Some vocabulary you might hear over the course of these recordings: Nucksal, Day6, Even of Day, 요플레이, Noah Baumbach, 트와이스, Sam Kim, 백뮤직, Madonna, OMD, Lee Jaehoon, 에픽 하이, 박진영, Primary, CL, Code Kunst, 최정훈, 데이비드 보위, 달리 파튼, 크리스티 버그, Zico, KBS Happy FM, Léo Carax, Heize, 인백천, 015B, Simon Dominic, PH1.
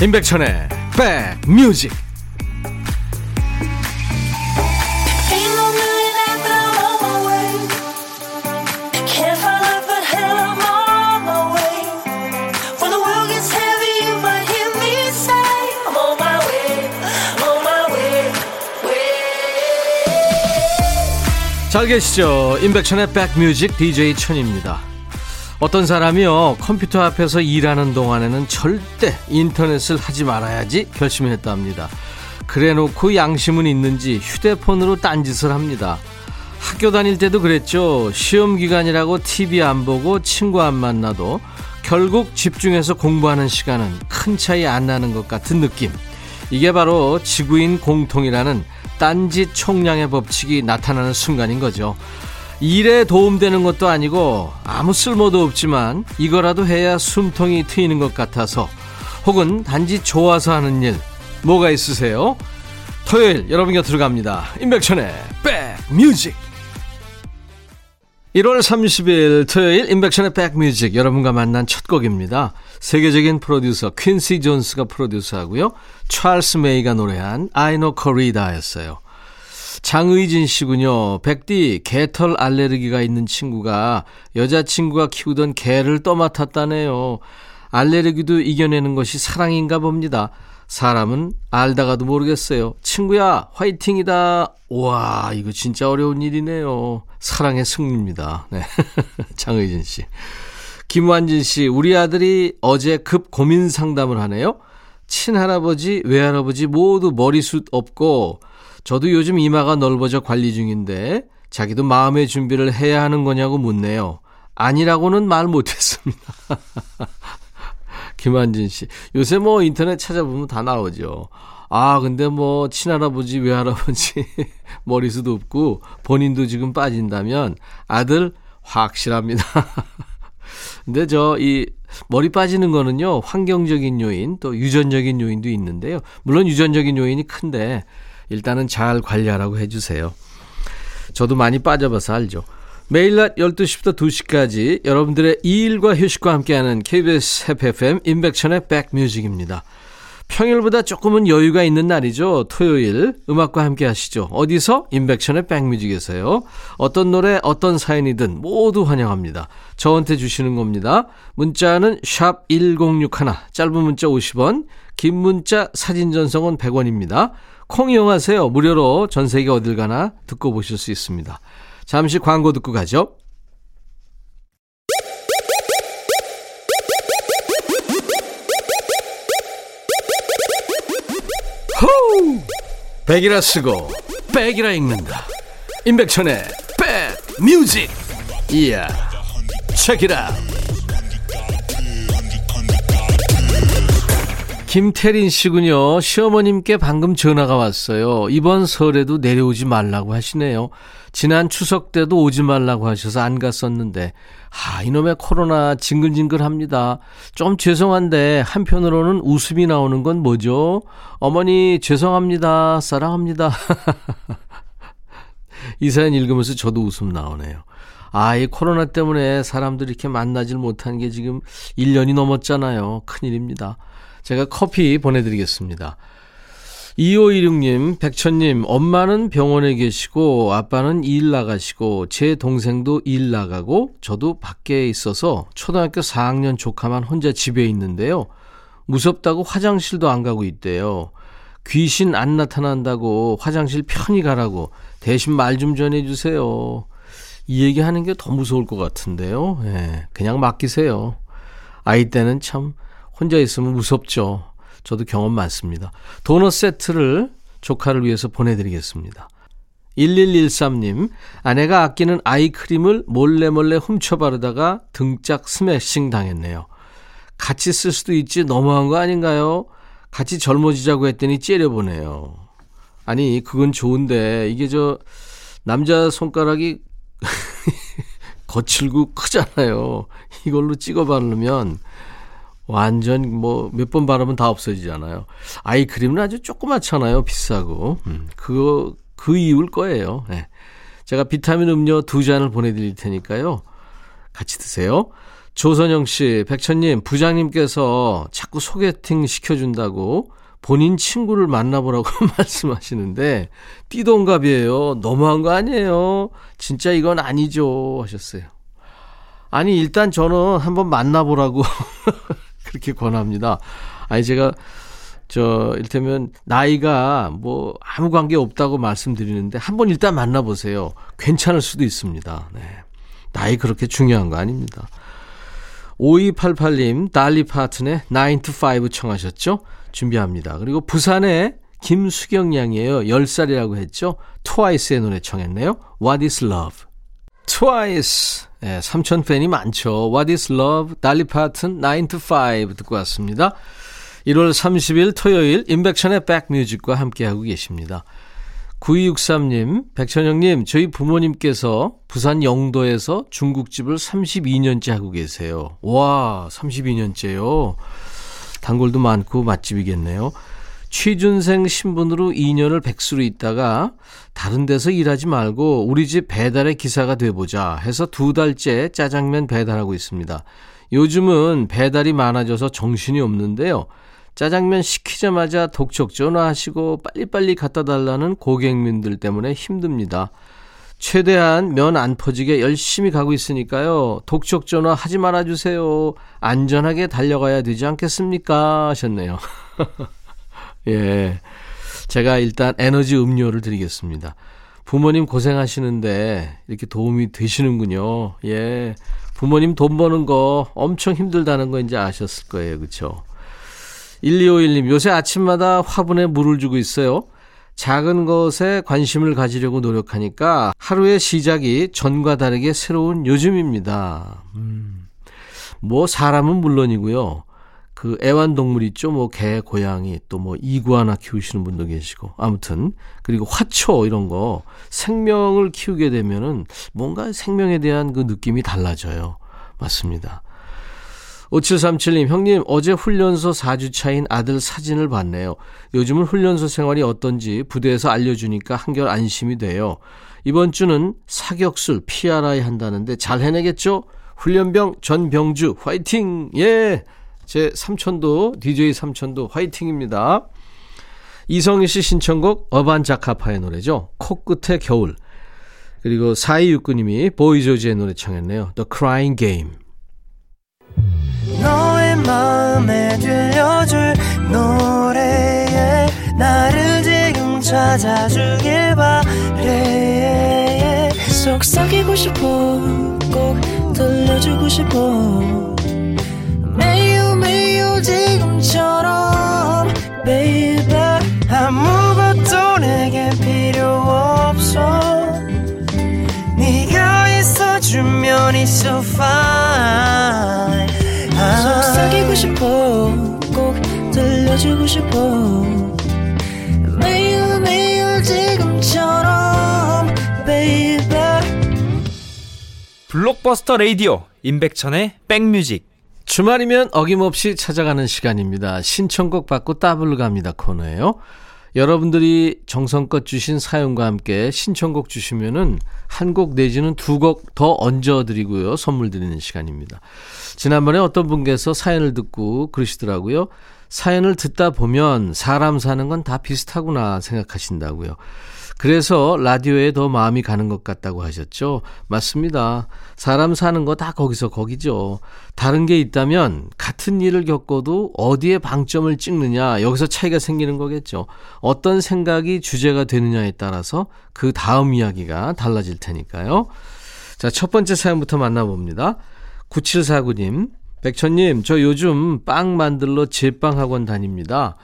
인백천의 백뮤직. 잘 계시죠? 인백천의 백뮤직 DJ 천입니다. 어떤 사람이요, 컴퓨터 앞에서 일하는 동안에는 절대 인터넷을 하지 말아야지 결심을 했답니다. 그래놓고 양심은 있는지 휴대폰으로 딴짓을 합니다. 학교 다닐 때도 그랬죠. 시험기간이라고 TV 안 보고 친구 안 만나도 결국 집중해서 공부하는 시간은 큰 차이 안 나는 것 같은 느낌. 이게 바로 지구인 공통이라는 딴짓 총량의 법칙이 나타나는 순간인 거죠. 일에 도움되는 것도 아니고 아무 쓸모도 없지만 이거라도 해야 숨통이 트이는 것 같아서, 혹은 단지 좋아서 하는 일 뭐가 있으세요? 토요일 여러분 곁으로 갑니다. 임백천의 백뮤직. 1월 30일 토요일 임백천의 백뮤직, 여러분과 만난 첫 곡입니다. 세계적인 프로듀서 퀸시 존스가 프로듀서하고요, 찰스 메이가 노래한 I Know Corrida였어요. 장의진 씨군요. 백디, 개털 알레르기가 있는 친구가 여자친구가 키우던 개를 떠맡았다네요. 알레르기도 이겨내는 것이 사랑인가 봅니다. 사람은 알다가도 모르겠어요. 친구야, 화이팅이다. 우와, 이거 진짜 어려운 일이네요. 사랑의 승리입니다. 네. 장의진 씨. 김완진 씨, 우리 아들이 어제 급 고민 상담을 하네요. 친할아버지, 외할아버지 모두 머리숱 없고 저도 요즘 이마가 넓어져 관리 중인데 자기도 마음의 준비를 해야 하는 거냐고 묻네요. 아니라고는 말 못했습니다. 김한진 씨, 요새 뭐 인터넷 찾아보면 다 나오죠. 아, 근데 뭐 친할아버지, 외할아버지 머리숱도 없고 본인도 지금 빠진다면 아들 확실합니다. 근데 저 이 머리 빠지는 거는요, 환경적인 요인 또 유전적인 요인도 있는데요. 물론 유전적인 요인이 큰데 일단은 잘 관리하라고 해주세요. 저도 많이 빠져봐서 알죠. 매일 낮 12시부터 2시까지 여러분들의 일과 휴식과 함께하는 KBS Happy FM 인백천의 백뮤직입니다. 평일보다 조금은 여유가 있는 날이죠. 토요일 음악과 함께 하시죠. 어디서? 인백천의 백뮤직에서요. 어떤 노래, 어떤 사연이든 모두 환영합니다. 저한테 주시는 겁니다. 문자는 샵 1061, 짧은 문자 50원, 긴 문자 사진 전송은 100원입니다. 콩 이용하세요. 무료로 전 세계 어딜 가나 듣고 보실 수 있습니다. 잠시 광고 듣고 가죠. 호우! 백이라 쓰고 백이라 읽는다. 임백천의 백뮤직. 이야, 체키라. 김태린 씨군요. 시어머님께 방금 전화가 왔어요. 이번 설에도 내려오지 말라고 하시네요. 지난 추석 때도 오지 말라고 하셔서 안 갔었는데, 아, 이놈의 코로나 징글징글합니다. 좀 죄송한데 한편으로는 웃음이 나오는 건 뭐죠? 어머니 죄송합니다. 사랑합니다. 이 사연 읽으면서 저도 웃음 나오네요. 아, 이 코로나 때문에 사람들이 이렇게 만나질 못한 게 지금 1년이 넘었잖아요. 큰일입니다. 제가 커피 보내드리겠습니다. 2516님, 백천님, 엄마는 병원에 계시고 아빠는 일 나가시고 제 동생도 일 나가고 저도 밖에 있어서 초등학교 4학년 조카만 혼자 집에 있는데요. 무섭다고 화장실도 안 가고 있대요. 귀신 안 나타난다고 화장실 편히 가라고 대신 말 좀 전해주세요. 이 얘기하는 게 더 무서울 것 같은데요. 예, 그냥 맡기세요. 아이 때는 참 혼자 있으면 무섭죠. 저도 경험 많습니다. 도넛 세트를 조카를 위해서 보내드리겠습니다. 1113님, 아내가 아끼는 아이크림을 몰래 훔쳐 바르다가 등짝 스매싱 당했네요. 같이 쓸 수도 있지 너무한 거 아닌가요? 같이 젊어지자고 했더니 째려보네요. 아니, 그건 좋은데 이게 저 남자 손가락이 거칠고 크잖아요. 이걸로 찍어 바르면 완전 뭐 몇 번 바르면 다 없어지잖아요. 아이크림은 아주 조그맣잖아요. 비싸고. 그거 그 이유일 거예요. 네. 제가 비타민 음료 2잔을 보내드릴 테니까요. 같이 드세요. 조선영 씨, 백천님, 부장님께서 자꾸 소개팅 시켜준다고 본인 친구를 만나보라고 말씀하시는데 띠동갑이에요. 너무한 거 아니에요? 진짜 이건 아니죠 하셨어요. 아니 일단 저는 한번 만나보라고 그렇게 권합니다. 아니 제가 이를테면 나이가 뭐 아무 관계 없다고 말씀드리는데 한번 일단 만나보세요. 괜찮을 수도 있습니다. 네. 나이 그렇게 중요한 거 아닙니다. 5288님 달리 파튼의 9 to 5 청하셨죠? 준비합니다. 그리고 부산의 김수경 양이에요. 10살이라고 했죠? 트와이스의 노래 청했네요. What is love? 트와이스. 네, 삼촌 팬이 많죠. What is love? 달리 파튼 9 to 5 듣고 왔습니다. 1월 30일 토요일 인백천의 백뮤직과 함께하고 계십니다. 9263님, 백천영님, 저희 부모님께서 부산 영도에서 중국집을 32년째 하고 계세요. 와, 32년째요. 단골도 많고 맛집이겠네요. 취준생 신분으로 2년을 백수로 있다가 다른 데서 일하지 말고 우리 집 배달의 기사가 돼보자 해서 2달째 짜장면 배달하고 있습니다. 요즘은 배달이 많아져서 정신이 없는데요. 짜장면 시키자마자 독촉 전화하시고 빨리빨리 갖다 달라는 고객님들 때문에 힘듭니다. 최대한 면 안 퍼지게 열심히 가고 있으니까요. 독촉 전화 하지 말아주세요. 안전하게 달려가야 되지 않겠습니까? 하셨네요. 예, 제가 일단 에너지 음료를 드리겠습니다. 부모님 고생하시는데 이렇게 도움이 되시는군요. 예, 부모님 돈 버는 거 엄청 힘들다는 거 이제 아셨을 거예요. 그렇죠? 1251님, 요새 아침마다 화분에 물을 주고 있어요. 작은 것에 관심을 가지려고 노력하니까 하루의 시작이 전과 다르게 새로운 요즘입니다. 뭐 사람은 물론이고요. 그 애완동물 있죠. 뭐 개, 고양이, 또 뭐 이구아나 키우시는 분도 계시고 아무튼 그리고 화초 이런 거 생명을 키우게 되면은 뭔가 생명에 대한 그 느낌이 달라져요. 맞습니다. 5737님, 형님 어제 훈련소 4주차인 아들 사진을 봤네요. 요즘은 훈련소 생활이 어떤지 부대에서 알려주니까 한결 안심이 돼요. 이번 주는 사격술 PRI 한다는데 잘 해내겠죠? 훈련병 전병주 화이팅! 예! 제 삼촌도 DJ 삼촌도 화이팅입니다. 이성희 씨 신청곡 어반자카파의 노래죠. 코끝의 겨울. 그리고 4269님이 보이조지의 노래 청했네요. The Crying Game. 너의 마음에 들려줄 노래에 나를 지금 찾아주길 바래. 속삭이고 싶어 꼭 들려주고 싶어 매우 지금처럼 baby 아무것도 내게 필요 없어 네가 있어주면 it's so fine. 속삭이고 싶어 꼭 들려주고 싶어 매우 지금처럼 baby. 블록버스터 라디오 임백천의 백뮤직. 주말이면 어김없이 찾아가는 시간입니다. 신청곡 받고 따블로 갑니다 코너예요. 여러분들이 정성껏 주신 사연과 함께 신청곡 주시면은 한 곡 내지는 두 곡 더 얹어드리고요. 선물 드리는 시간입니다. 지난번에 어떤 분께서 사연을 듣고 그러시더라고요. 사연을 듣다 보면 사람 사는 건 다 비슷하구나 생각하신다고요. 그래서 라디오에 더 마음이 가는 것 같다고 하셨죠? 맞습니다. 사람 사는 거 다 거기서 거기죠. 다른 게 있다면 같은 일을 겪어도 어디에 방점을 찍느냐 여기서 차이가 생기는 거겠죠. 어떤 생각이 주제가 되느냐에 따라서 그 다음 이야기가 달라질 테니까요. 자, 첫 번째 사연부터 만나봅니다. 9749님, 백천님, 저 요즘 빵 만들러 제빵학원 다닙니다.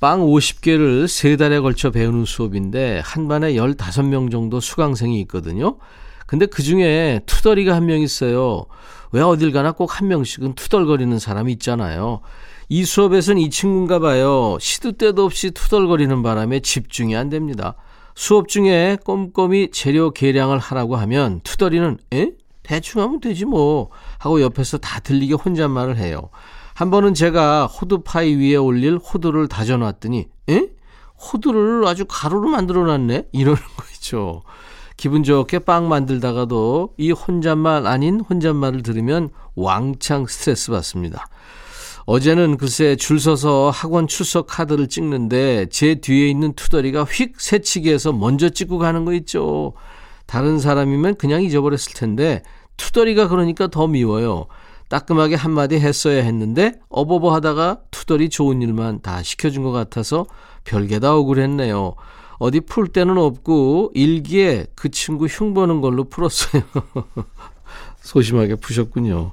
빵 50개를 3달에 걸쳐 배우는 수업인데 한 반에 15명 정도 수강생이 있거든요. 근데 그중에 투덜이가 한 명 있어요. 왜 어딜 가나 꼭 한 명씩은 투덜거리는 사람이 있잖아요. 이 수업에서는 이 친구인가 봐요. 시도 때도 없이 투덜거리는 바람에 집중이 안 됩니다. 수업 중에 꼼꼼히 재료 계량을 하라고 하면 투덜이는 에? 대충 하면 되지 뭐 하고 옆에서 다 들리게 혼잣말을 해요. 한 번은 제가 호두파이 위에 올릴 호두를 다져놨더니 에? 호두를 아주 가루로 만들어놨네? 이러는 거 있죠. 기분 좋게 빵 만들다가도 이 혼잣말 아닌 혼잣말을 들으면 왕창 스트레스 받습니다. 어제는 글쎄 줄 서서 학원 출석 카드를 찍는데 제 뒤에 있는 투덜이가 휙 새치기해서 먼저 찍고 가는 거 있죠. 다른 사람이면 그냥 잊어버렸을 텐데 투덜이가 그러니까 더 미워요. 따끔하게 한마디 했어야 했는데 어버버 하다가 투덜이 좋은 일만 다 시켜준 것 같아서 별게 다 억울했네요. 어디 풀 때는 없고 일기에 그 친구 흉보는 걸로 풀었어요. 소심하게 푸셨군요.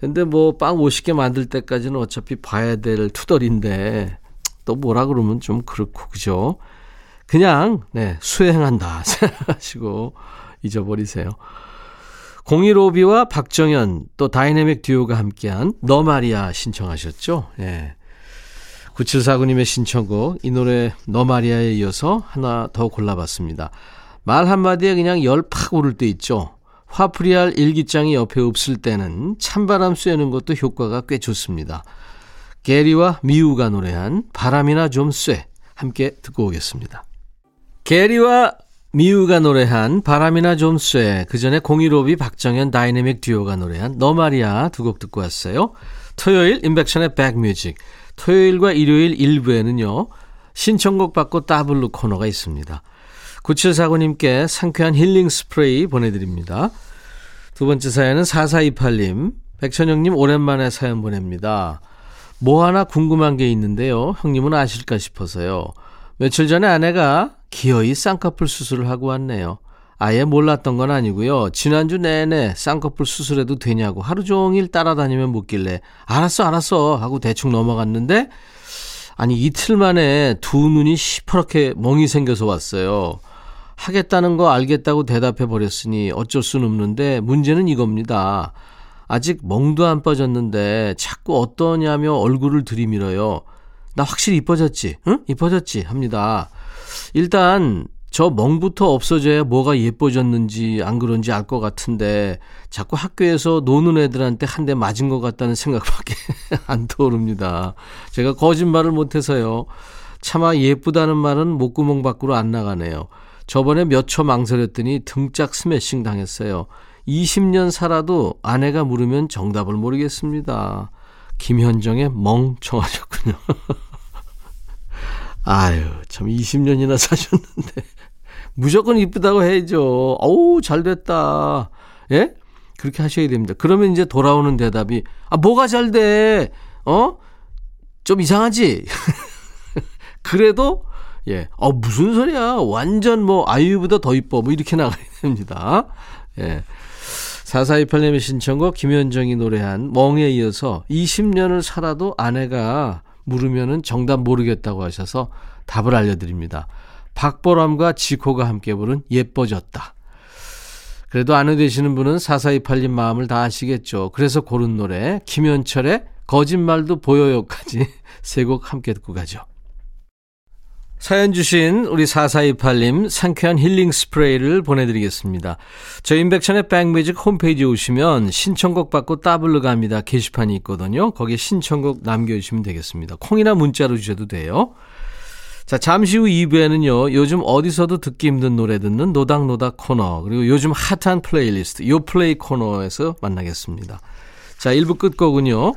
근데 뭐 빵 50개 만들 때까지는 어차피 봐야 될 투덜인데 또 뭐라 그러면 좀 그렇고 그죠? 그냥 네, 수행한다 생각하시고 잊어버리세요. 015B와 박정현 또 다이내믹 듀오가 함께한 너 마리아 신청하셨죠? 네. 9749님의 신청곡 이 노래 너 마리아에 이어서 하나 더 골라봤습니다. 말 한마디에 그냥 열 팍 오를 때 있죠. 화풀이할 일기장이 옆에 없을 때는 찬바람 쐬는 것도 효과가 꽤 좋습니다. 게리와 미우가 노래한 바람이나 좀 쐬 함께 듣고 오겠습니다. 게리와 미우가 노래한 바람이나 좀 쐬, 그 전에 015B 박정현 다이내믹 듀오가 노래한 너 마리아 두 곡 듣고 왔어요. 토요일 인백션의 백뮤직, 토요일과 일요일 1부에는요 신청곡 받고 따블루 코너가 있습니다. 9749님께 상쾌한 힐링 스프레이 보내드립니다. 두 번째 사연은 4428님, 백천형님 오랜만에 사연 보냅니다. 뭐 하나 궁금한 게 있는데요, 형님은 아실까 싶어서요. 며칠 전에 아내가 기어이 쌍꺼풀 수술을 하고 왔네요. 아예 몰랐던 건 아니고요. 지난주 내내 쌍꺼풀 수술해도 되냐고 하루 종일 따라다니며 묻길래 알았어 하고 대충 넘어갔는데 아니 이틀 만에 두 눈이 시퍼렇게 멍이 생겨서 왔어요. 하겠다는 거 알겠다고 대답해버렸으니 어쩔 수는 없는데 문제는 이겁니다. 아직 멍도 안 빠졌는데 자꾸 어떠냐며 얼굴을 들이밀어요. 나 확실히 이뻐졌지? 응? 이뻐졌지? 합니다. 일단 저 멍부터 없어져야 뭐가 예뻐졌는지 안 그런지 알 것 같은데 자꾸 학교에서 노는 애들한테 한 대 맞은 것 같다는 생각밖에 안 떠오릅니다. 제가 거짓말을 못해서요. 차마 예쁘다는 말은 목구멍 밖으로 안 나가네요. 저번에 몇 초 망설였더니 등짝 스매싱 당했어요. 20년 살아도 아내가 물으면 정답을 모르겠습니다. 김현정의 멍 청하셨군요. 아유 참 20년이나 사셨는데 무조건 이쁘다고 해야죠. 어우 잘됐다. 예? 그렇게 하셔야 됩니다. 그러면 이제 돌아오는 대답이 아 뭐가 잘돼? 어? 좀 이상하지? 그래도 예. 아 무슨 소리야? 완전 뭐 아이유보다 더 이뻐. 뭐 이렇게 나가야 됩니다. 예. 4428님의 신청곡 김현정이 노래한 멍에 이어서 20년을 살아도 아내가 물으면은 정답 모르겠다고 하셔서 답을 알려드립니다. 박보람과 지코가 함께 부른 예뻐졌다. 그래도 아내 되시는 분은 4428님 마음을 다 아시겠죠. 그래서 고른 노래 김현철의 거짓말도 보여요까지 세 곡 함께 듣고 가죠. 사연 주신 우리 4428님 상쾌한 힐링 스프레이를 보내드리겠습니다. 저희 인백천의 백뮤직 홈페이지에 오시면 신청곡 받고 따블로 갑니다. 게시판이 있거든요. 거기에 신청곡 남겨주시면 되겠습니다. 콩이나 문자로 주셔도 돼요. 자, 잠시 후 2부에는요. 요즘 어디서도 듣기 힘든 노래 듣는 노닥노닥 코너, 그리고 요즘 핫한 플레이리스트 요플레이 코너에서 만나겠습니다. 자, 1부 끝곡은요.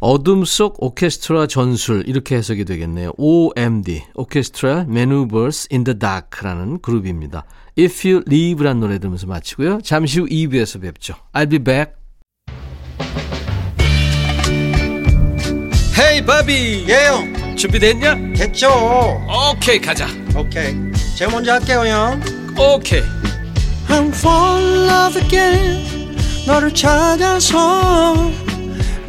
어둠 속 오케스트라 전술, 이렇게 해석이 되겠네요. OMD, Orchestra Maneuvers in the Dark라는 그룹입니다. If You Leave라는 노래 들으면서 마치고요. 잠시 후 2부에서 뵙죠. I'll be back. Hey, 바비. 예영. Yeah. 준비됐냐? 됐죠. 오케이, 가자. 오케이. 제가 먼저 할게요, 형. 오케이. I'm falling in love again. 너를 찾아서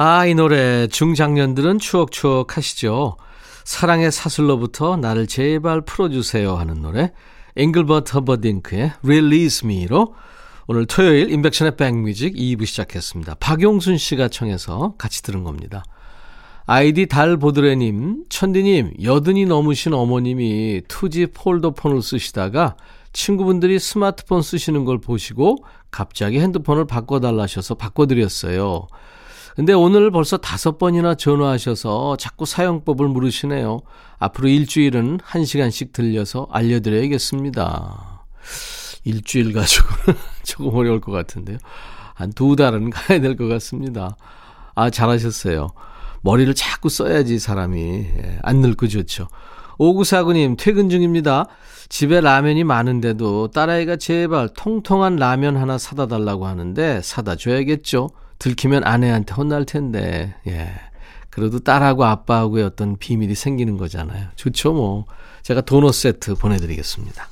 아, 이 노래 중장년들은 추억추억 하시죠. 사랑의 사슬로부터 나를 제발 풀어주세요 하는 노래, 앵글버트 허버딩크의 Release Me로 오늘 토요일 인백천의 백뮤직 2부 시작했습니다. 박용순 씨가 청해서 같이 들은 겁니다. 아이디 달보드레님, 천디님, 여든이 넘으신 어머님이 2G 폴더폰을 쓰시다가 친구분들이 스마트폰 쓰시는 걸 보시고 갑자기 핸드폰을 바꿔달라 하셔서 바꿔드렸어요. 근데 오늘 벌써 5번이나 전화하셔서 자꾸 사용법을 물으시네요. 앞으로 일주일은 1시간씩 들려서 알려드려야겠습니다. 일주일 가지고는 조금 어려울 것 같은데요. 한 2달은 가야 될 것 같습니다. 아, 잘하셨어요. 머리를 자꾸 써야지 사람이. 예, 안 늙고 좋죠. 5949님, 퇴근 중입니다. 집에 라면이 많은데도 딸아이가 제발 통통한 라면 하나 사다 달라고 하는데 사다 줘야겠죠. 들키면 아내한테 혼날 텐데. 예. 그래도 딸하고 아빠하고의 어떤 비밀이 생기는 거잖아요. 좋죠, 뭐. 제가 도넛 세트 보내드리겠습니다.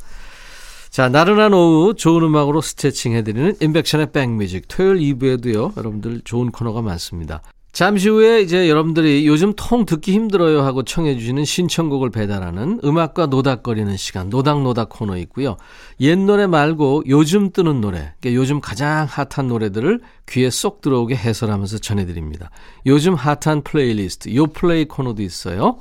자, 나른한 오후 좋은 음악으로 스트레칭 해드리는 인백션의 백뮤직. 토요일 2부에도요, 여러분들 좋은 코너가 많습니다. 잠시 후에 이제 여러분들이 요즘 통 듣기 힘들어요 하고 청해주시는 신청곡을 배달하는 음악과 노닥거리는 시간, 노닥노닥 코너 있고요. 옛 노래 말고 요즘 뜨는 노래, 그러니까 요즘 가장 핫한 노래들을 귀에 쏙 들어오게 해설하면서 전해드립니다. 요즘 핫한 플레이리스트, 요플레이 코너도 있어요.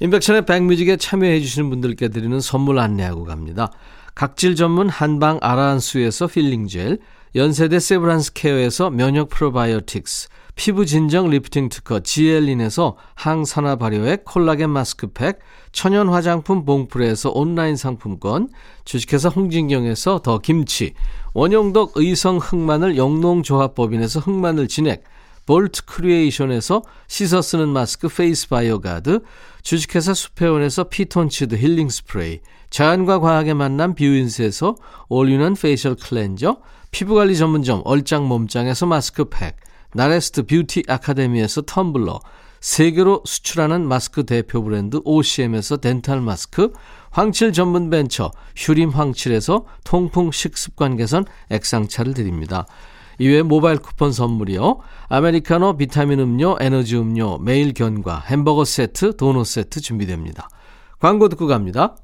인백천의 백뮤직에 참여해주시는 분들께 드리는 선물 안내하고 갑니다. 각질 전문 한방 아라한수에서 필링젤, 연세대 세브란스케어에서 면역 프로바이오틱스, 피부 진정 리프팅 특허 지엘린에서 항산화 발효액 콜라겐 마스크팩, 천연 화장품 봉프레에서 온라인 상품권, 주식회사 홍진경에서 더 김치, 원용덕 의성 흑마늘 영농조합법인에서 흑마늘 진액, 볼트 크리에이션에서 씻어 쓰는 마스크 페이스 바이오 가드, 주식회사 수페온에서 피톤치드 힐링 스프레이, 자연과 과학의 만남 뷰인스에서 올인원 페이셜 클렌저, 피부관리 전문점 얼짱 몸짱에서 마스크팩, 나레스트 뷰티 아카데미에서 텀블러, 세계로 수출하는 마스크 대표 브랜드 OCM에서 덴탈 마스크, 황칠 전문 벤처 휴림 황칠에서 통풍 식습관 개선 액상차를 드립니다. 이외에 모바일 쿠폰 선물이요. 아메리카노, 비타민 음료, 에너지 음료, 매일 견과, 햄버거 세트, 도넛 세트 준비됩니다. 광고 듣고 갑니다.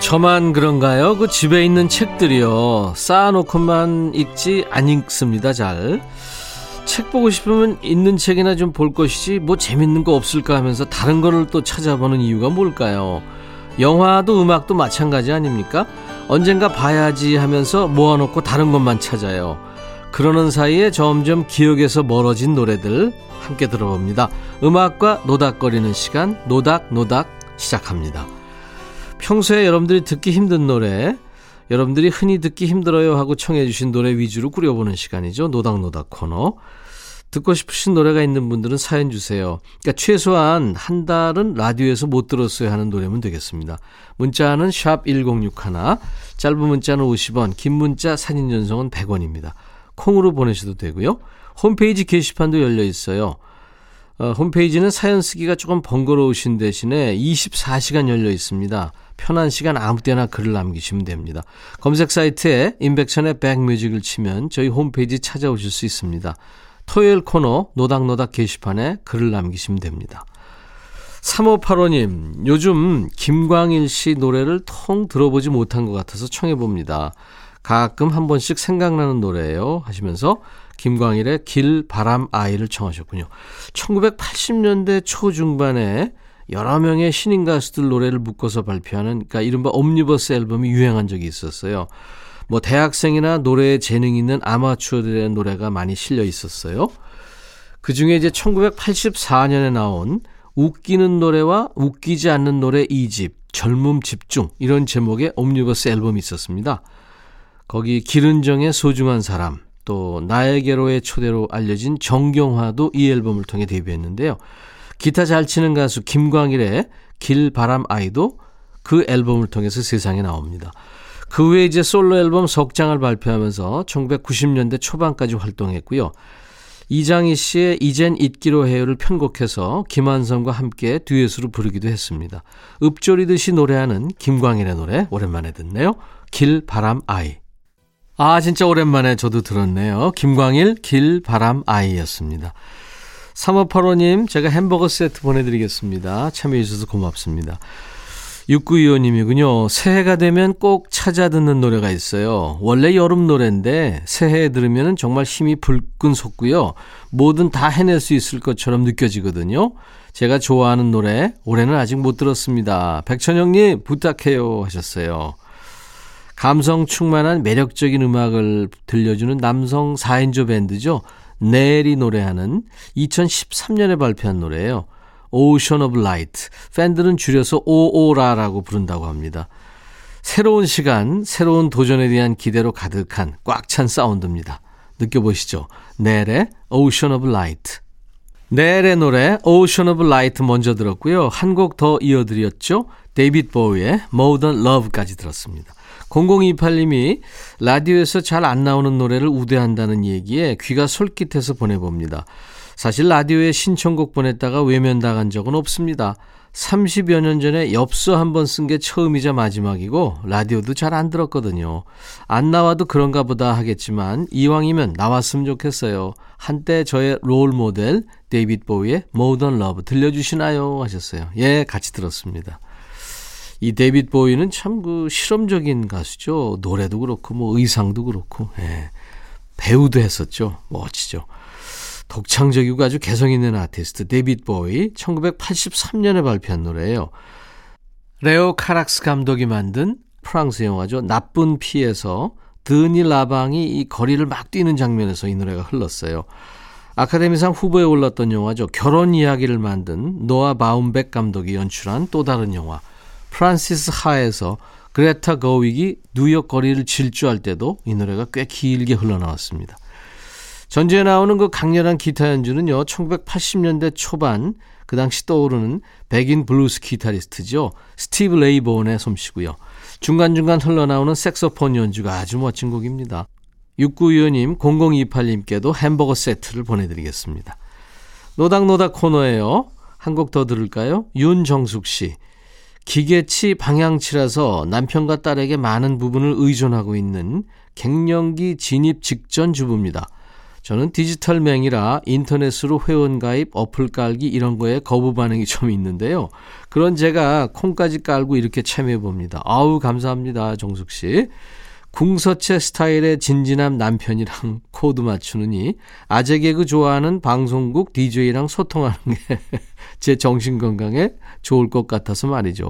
저만 그런가요? 그 집에 있는 책들이요, 쌓아놓고만 읽지 안 읽습니다. 잘 책 보고 싶으면 있는 책이나 좀 볼 것이지 뭐 재밌는 거 없을까 하면서 다른 거를 또 찾아보는 이유가 뭘까요? 영화도 음악도 마찬가지 아닙니까? 언젠가 봐야지 하면서 모아놓고 다른 것만 찾아요. 그러는 사이에 점점 기억에서 멀어진 노래들 함께 들어봅니다. 음악과 노닥거리는 시간, 노닥노닥 시작합니다. 평소에 여러분들이 듣기 힘든 노래, 여러분들이 흔히 듣기 힘들어요 하고 청해 주신 노래 위주로 꾸려보는 시간이죠. 노닥노닥 코너. 듣고 싶으신 노래가 있는 분들은 사연 주세요. 그러니까 최소한 한 달은 라디오에서 못 들었어야 하는 노래면 되겠습니다. 문자는 샵1061, 짧은 문자는 50원, 긴 문자 사진 전송은 100원입니다. 콩으로 보내셔도 되고요. 홈페이지 게시판도 열려 있어요. 홈페이지는 사연 쓰기가 조금 번거로우신 대신에 24시간 열려 있습니다. 편한 시간 아무 때나 글을 남기시면 됩니다. 검색 사이트에 인백천의 백뮤직을 치면 저희 홈페이지 찾아오실 수 있습니다. 토요일 코너 노닥노닥 게시판에 글을 남기시면 됩니다. 3585님, 요즘 김광일 씨 노래를 통 들어보지 못한 것 같아서 청해봅니다. 가끔 한 번씩 생각나는 노래예요 하시면서 김광일의 길, 바람, 아이를 청하셨군요. 1980년대 초중반에 여러 명의 신인 가수들 노래를 묶어서 발표하는, 그러니까 이른바 옴니버스 앨범이 유행한 적이 있었어요. 뭐 대학생이나 노래에 재능 있는 아마추어들의 노래가 많이 실려 있었어요. 그중에 이제 1984년에 나온 웃기는 노래와 웃기지 않는 노래 2집, 젊음 집중, 이런 제목의 옴니버스 앨범이 있었습니다. 거기 길은정의 소중한 사람, 또 나에게로의 초대로 알려진 정경화도 이 앨범을 통해 데뷔했는데요. 기타 잘 치는 가수 김광일의 길, 바람, 아이도 그 앨범을 통해서 세상에 나옵니다. 그 후에 이제 솔로 앨범 석장을 발표하면서 1990년대 초반까지 활동했고요. 이장희 씨의 이젠 잊기로 해요를 편곡해서 김한성과 함께 듀엣으로 부르기도 했습니다. 읊조리듯이 노래하는 김광일의 노래 오랜만에 듣네요. 길, 바람, 아이. 아, 진짜 오랜만에 저도 들었네요. 김광일, 길, 바람, 아이였습니다. 3585님, 제가 햄버거 세트 보내드리겠습니다. 참여해주셔서 고맙습니다. 6925님이군요. 새해가 되면 꼭 찾아 듣는 노래가 있어요. 원래 여름 노래인데 새해에 들으면 정말 힘이 불끈 솟고요. 뭐든 다 해낼 수 있을 것처럼 느껴지거든요. 제가 좋아하는 노래 올해는 아직 못 들었습니다. 백천영님 부탁해요 하셨어요. 감성 충만한 매력적인 음악을 들려주는 남성 4인조 밴드죠. 넬이 노래하는 2013년에 발표한 노래예요. 오션 오브 라이트, 팬들은 줄여서 오오라라고 부른다고 합니다. 새로운 시간, 새로운 도전에 대한 기대로 가득한 꽉 찬 사운드입니다. 느껴보시죠. 넬의 오션 오브 라이트. 넬의 노래 오션 오브 라이트 먼저 들었고요. 한 곡 더 이어드렸죠. 데이비드 보위의 모던 러브까지 들었습니다. 0028님이 라디오에서 잘 안 나오는 노래를 우대한다는 얘기에 귀가 솔깃해서 보내봅니다. 사실 라디오에 신청곡 보냈다가 외면당한 적은 없습니다. 30여 년 전에 엽서 한 번 쓴 게 처음이자 마지막이고 라디오도 잘 안 들었거든요. 안 나와도 그런가 보다 하겠지만 이왕이면 나왔으면 좋겠어요. 한때 저의 롤모델 데이비드 보위의 모던 러브 들려주시나요? 하셨어요. 예, 같이 들었습니다. 이 데이비드 보위는 참 그 실험적인 가수죠. 노래도 그렇고 뭐 의상도 그렇고 예, 배우도 했었죠. 멋지죠. 독창적이고 아주 개성있는 아티스트 데이비드 보위 1983년에 발표한 노래예요. 레오 카락스 감독이 만든 프랑스 영화죠. 나쁜 피에서 드니 라방이 이 거리를 막 뛰는 장면에서 이 노래가 흘렀어요. 아카데미상 후보에 올랐던 영화죠. 결혼 이야기를 만든 노아 바움백 감독이 연출한 또 다른 영화 프란시스 하에서 그레타 거윅이 뉴욕 거리를 질주할 때도 이 노래가 꽤 길게 흘러나왔습니다. 전주에 나오는 그 강렬한 기타 연주는요. 1980년대 초반 그 당시 떠오르는 백인 블루스 기타리스트죠. 스티브 레이본의 솜씨고요. 중간중간 흘러나오는 색소폰 연주가 아주 멋진 곡입니다. 6925님, 0028님께도 햄버거 세트를 보내드리겠습니다. 노닥노닥 코너예요. 한 곡 더 들을까요? 윤정숙 씨. 기계치 방향치라서 남편과 딸에게 많은 부분을 의존하고 있는 갱년기 진입 직전 주부입니다. 저는 디지털맹이라 인터넷으로 회원가입, 어플 깔기 이런 거에 거부 반응이 좀 있는데요. 그런 제가 콩까지 깔고 이렇게 참여해봅니다. 아우 감사합니다 정숙씨. 궁서체 스타일의 진진함 남편이랑 코드 맞추느니 아재 개그 좋아하는 방송국 DJ랑 소통하는 게 제 정신건강에 좋을 것 같아서 말이죠.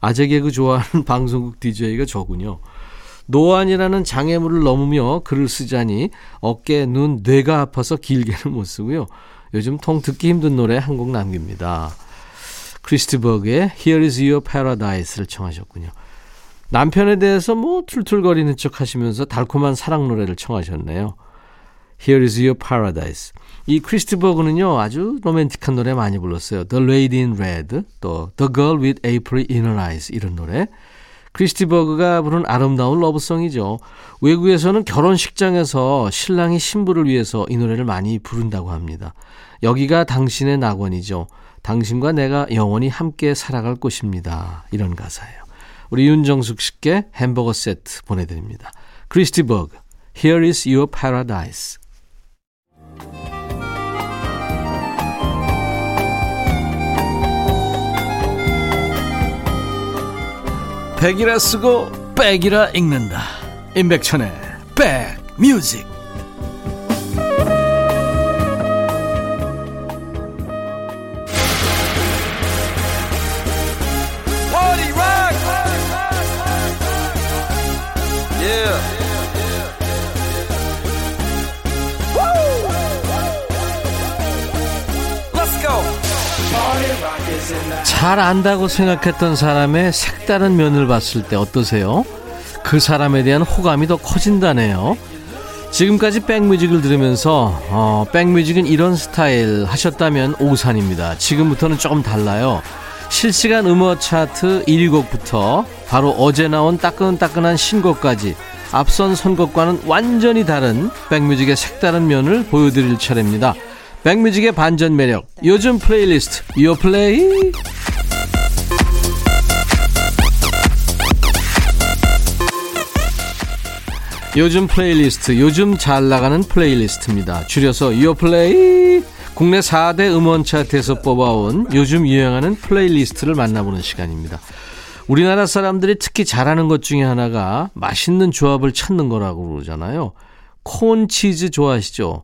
아재 개그 좋아하는 방송국 DJ가 저군요. 노안이라는 장애물을 넘으며 글을 쓰자니 어깨, 눈, 뇌가 아파서 길게는 못 쓰고요. 요즘 통 듣기 힘든 노래 한 곡 남깁니다. 크리스티 버그의 Here is your paradise를 청하셨군요. 남편에 대해서 뭐 툴툴거리는 척 하시면서 달콤한 사랑 노래를 청하셨네요. Here is your paradise. 이 크리스티 버그는요. 아주 로맨틱한 노래 많이 불렀어요. The Lady in Red, 또 The Girl with April in Her Eyes 이런 노래. 크리스티 버그가 부른 아름다운 러브송이죠. 외국에서는 결혼식장에서 신랑이 신부를 위해서 이 노래를 많이 부른다고 합니다. 여기가 당신의 낙원이죠. 당신과 내가 영원히 함께 살아갈 곳입니다. 이런 가사예요. 우리 윤정숙 씨께 햄버거 세트 보내드립니다. 크리스티 버그, Here is your paradise. 백이라 쓰고 백이라 읽는다. 임백천의 백뮤직. 잘 안다고 생각했던 사람의 색다른 면을 봤을 때 어떠세요? 그 사람에 대한 호감이 더 커진다네요. 지금까지 백뮤직을 들으면서 백뮤직은 이런 스타일 하셨다면 오산입니다. 지금부터는 조금 달라요. 실시간 음원 차트 1위 곡부터 바로 어제 나온 따끈따끈한 신곡까지 앞선 선곡과는 완전히 다른 백뮤직의 색다른 면을 보여드릴 차례입니다. 백뮤직의 반전 매력, 요즘 플레이리스트 요플레이. 요즘 플레이리스트, 요즘 잘 나가는 플레이리스트입니다. 줄여서 요플레이. 국내 4대 음원 차트에서 뽑아온 요즘 유행하는 플레이리스트를 만나보는 시간입니다. 우리나라 사람들이 특히 잘하는 것 중에 하나가 맛있는 조합을 찾는 거라고 그러잖아요. 콘치즈 좋아하시죠?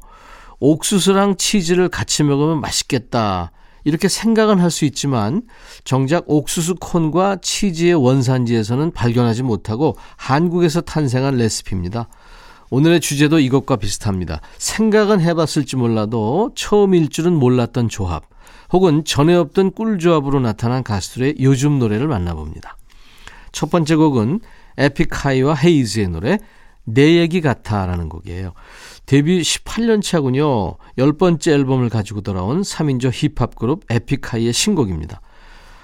옥수수랑 치즈를 같이 먹으면 맛있겠다, 이렇게 생각은 할 수 있지만 정작 옥수수 콘과 치즈의 원산지에서는 발견하지 못하고 한국에서 탄생한 레시피입니다. 오늘의 주제도 이것과 비슷합니다. 생각은 해봤을지 몰라도 처음일 줄은 몰랐던 조합, 혹은 전에 없던 꿀조합으로 나타난 가수들의 요즘 노래를 만나봅니다. 첫 번째 곡은 에픽 하이와 헤이즈의 노래 내 얘기 같아라는 곡이에요. 데뷔 18년 차군요. 10번째 앨범을 가지고 돌아온 3인조 힙합 그룹 에픽 하이의 신곡입니다.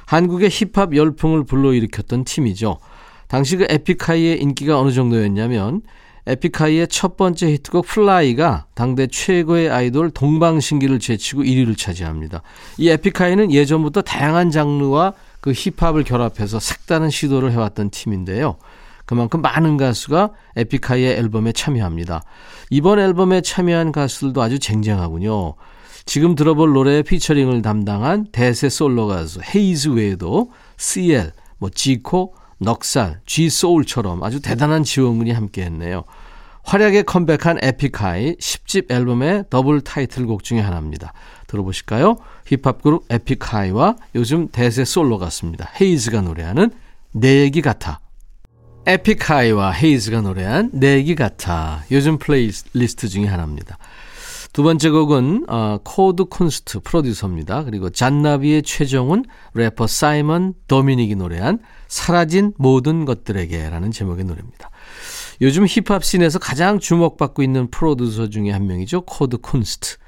한국의 힙합 열풍을 불러일으켰던 팀이죠. 당시 그 에픽 하이의 인기가 어느 정도였냐면 에픽 하이의 첫 번째 히트곡 플라이가 당대 최고의 아이돌 동방신기를 제치고 1위를 차지합니다. 이 에픽 하이는 예전부터 다양한 장르와 그 힙합을 결합해서 색다른 시도를 해왔던 팀인데요. 그만큼 많은 가수가 에픽 하이의 앨범에 참여합니다. 이번 앨범에 참여한 가수들도 아주 쟁쟁하군요. 지금 들어볼 노래의 피처링을 담당한 대세 솔로 가수 헤이즈 외에도 CL, 지코, 넉살, G소울처럼 아주 대단한 지원군이 함께했네요. 활약에 컴백한 에픽 하이 10집 앨범의 더블 타이틀곡 중에 하나입니다. 들어보실까요? 힙합 그룹 에픽 하이와 요즘 대세 솔로 가수입니다. 헤이즈가 노래하는 내 얘기 같아. 에픽 하이와 헤이즈가 노래한 내 얘기 같아, 요즘 플레이리스트 중에 하나입니다. 두 번째 곡은 코드 쿤스트 프로듀서입니다. 그리고 잔나비의 최정훈, 래퍼 사이먼 도미닉이 노래한 사라진 모든 것들에게 라는 제목의 노래입니다. 요즘 힙합 씬에서 가장 주목받고 있는 프로듀서 중에 한 명이죠. 코드 쿤스트.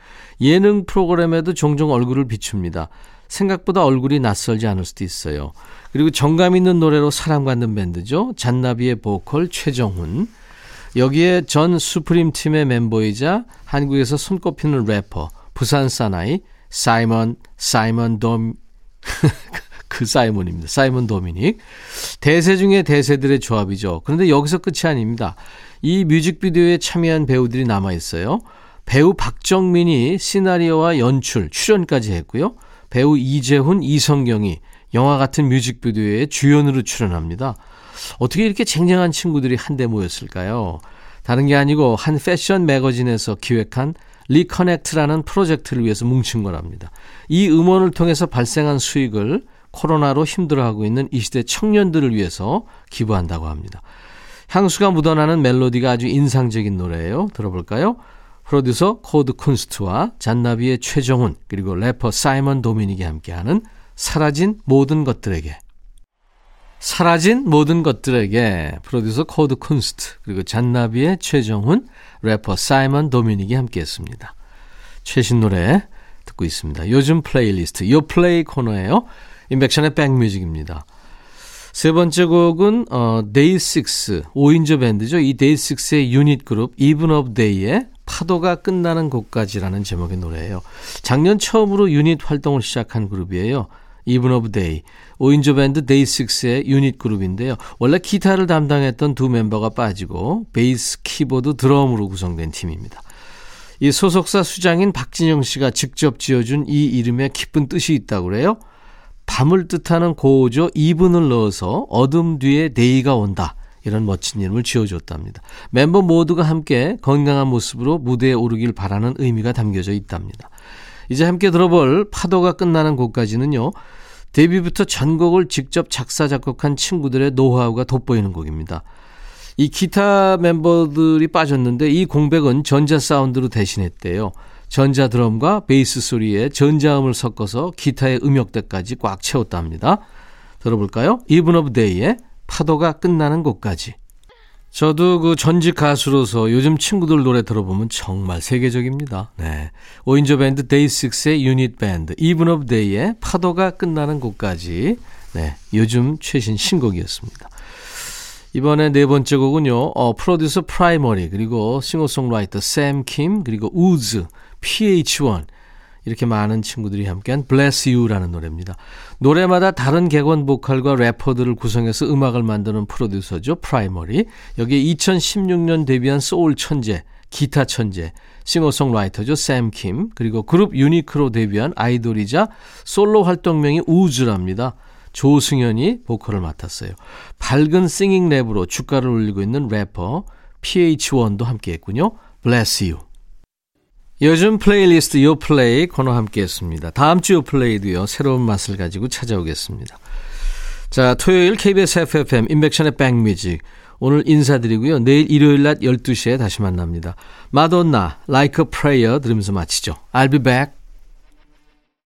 예능 프로그램에도 종종 얼굴을 비춥니다. 생각보다 얼굴이 낯설지 않을 수도 있어요. 그리고 정감 있는 노래로 사랑받는 밴드죠. 잔나비의 보컬 최정훈, 여기에 전 수프림 팀의 멤버이자 한국에서 손꼽히는 래퍼 부산 사나이 사이먼 도미닉. 대세 중에 대세들의 조합이죠. 그런데 여기서 끝이 아닙니다. 이 뮤직비디오에 참여한 배우들이 남아있어요. 배우 박정민이 시나리오와 연출, 출연까지 했고요. 배우 이재훈, 이성경이 영화 같은 뮤직비디오에 주연으로 출연합니다. 어떻게 이렇게 쟁쟁한 친구들이 한데 모였을까요? 다른 게 아니고 한 패션 매거진에서 기획한 리커넥트라는 프로젝트를 위해서 뭉친 거랍니다. 이 음원을 통해서 발생한 수익을 코로나로 힘들어하고 있는 이 시대 청년들을 위해서 기부한다고 합니다. 향수가 묻어나는 멜로디가 아주 인상적인 노래예요. 들어볼까요? 프로듀서 코드 쿤스트와 잔나비의 최정훈, 그리고 래퍼 사이먼 도미닉이 함께하는 사라진 모든 것들에게. 사라진 모든 것들에게, 프로듀서 코드 쿤스트, 그리고 잔나비의 최정훈, 래퍼 사이먼 도미닉이 함께했습니다. 최신 노래 듣고 있습니다. 요즘 플레이리스트 요플레이 코너예요. 인백션의 백뮤직입니다. 세 번째 곡은 Day6, 5인조 밴드죠. 이 Day6의 유닛 그룹 Even of Day의 파도가 끝나는 곳까지라는 제목의 노래예요. 작년 처음으로 유닛 활동을 시작한 그룹이에요. Even of Day, 5인조 밴드 Day6의 유닛 그룹인데요. 원래 기타를 담당했던 두 멤버가 빠지고 베이스, 키보드, 드럼으로 구성된 팀입니다. 이 소속사 수장인 박진영 씨가 직접 지어준 이 이름에 깊은 뜻이 있다고 그래요. 밤을 뜻하는 고조 이분을 넣어서 어둠 뒤에 데이가 온다, 이런 멋진 이름을 지어줬답니다. 멤버 모두가 함께 건강한 모습으로 무대에 오르길 바라는 의미가 담겨져 있답니다. 이제 함께 들어볼 파도가 끝나는 곡까지는요, 데뷔부터 전곡을 직접 작사 작곡한 친구들의 노하우가 돋보이는 곡입니다. 이 기타 멤버들이 빠졌는데 이 공백은 전자 사운드로 대신했대요. 전자 드럼과 베이스 소리에 전자음을 섞어서 기타의 음역대까지 꽉 채웠답니다. 들어볼까요? Even of Day의 파도가 끝나는 곳까지. 저도 그 전직 가수로서 요즘 친구들 노래 들어보면 정말 세계적입니다. 네, 5인조 밴드 Day6의 유닛 밴드 Even of Day의 파도가 끝나는 곳까지. 네, 요즘 최신 신곡이었습니다. 이번에 네 번째 곡은요. 프로듀서 Primary 그리고 싱어송라이터 Sam Kim 그리고 우즈, PH1 이렇게 많은 친구들이 함께한 Bless You라는 노래입니다. 노래마다 다른 객원 보컬과 래퍼들을 구성해서 음악을 만드는 프로듀서죠. Primary. 여기에 2016년 데뷔한 소울 천재, 기타 천재, 싱어송라이터죠. 샘 킴. 그리고 그룹 유니크로 데뷔한 아이돌이자 솔로 활동명이 우즈랍니다. 조승현이 보컬을 맡았어요. 밝은 싱잉 랩으로 주가를 올리고 있는 래퍼 PH1도 함께했군요. Bless You. 요즘 플레이리스트 요플레이 코너 함께했습니다. 다음 주 요플레이도요. 새로운 맛을 가지고 찾아오겠습니다. 자, 토요일 KBS FFM 인백션의 백뮤직 오늘 인사드리고요. 내일 일요일 낮 12시에 다시 만납니다. 마돈나 Like a Prayer 들으면서 마치죠. I'll be back.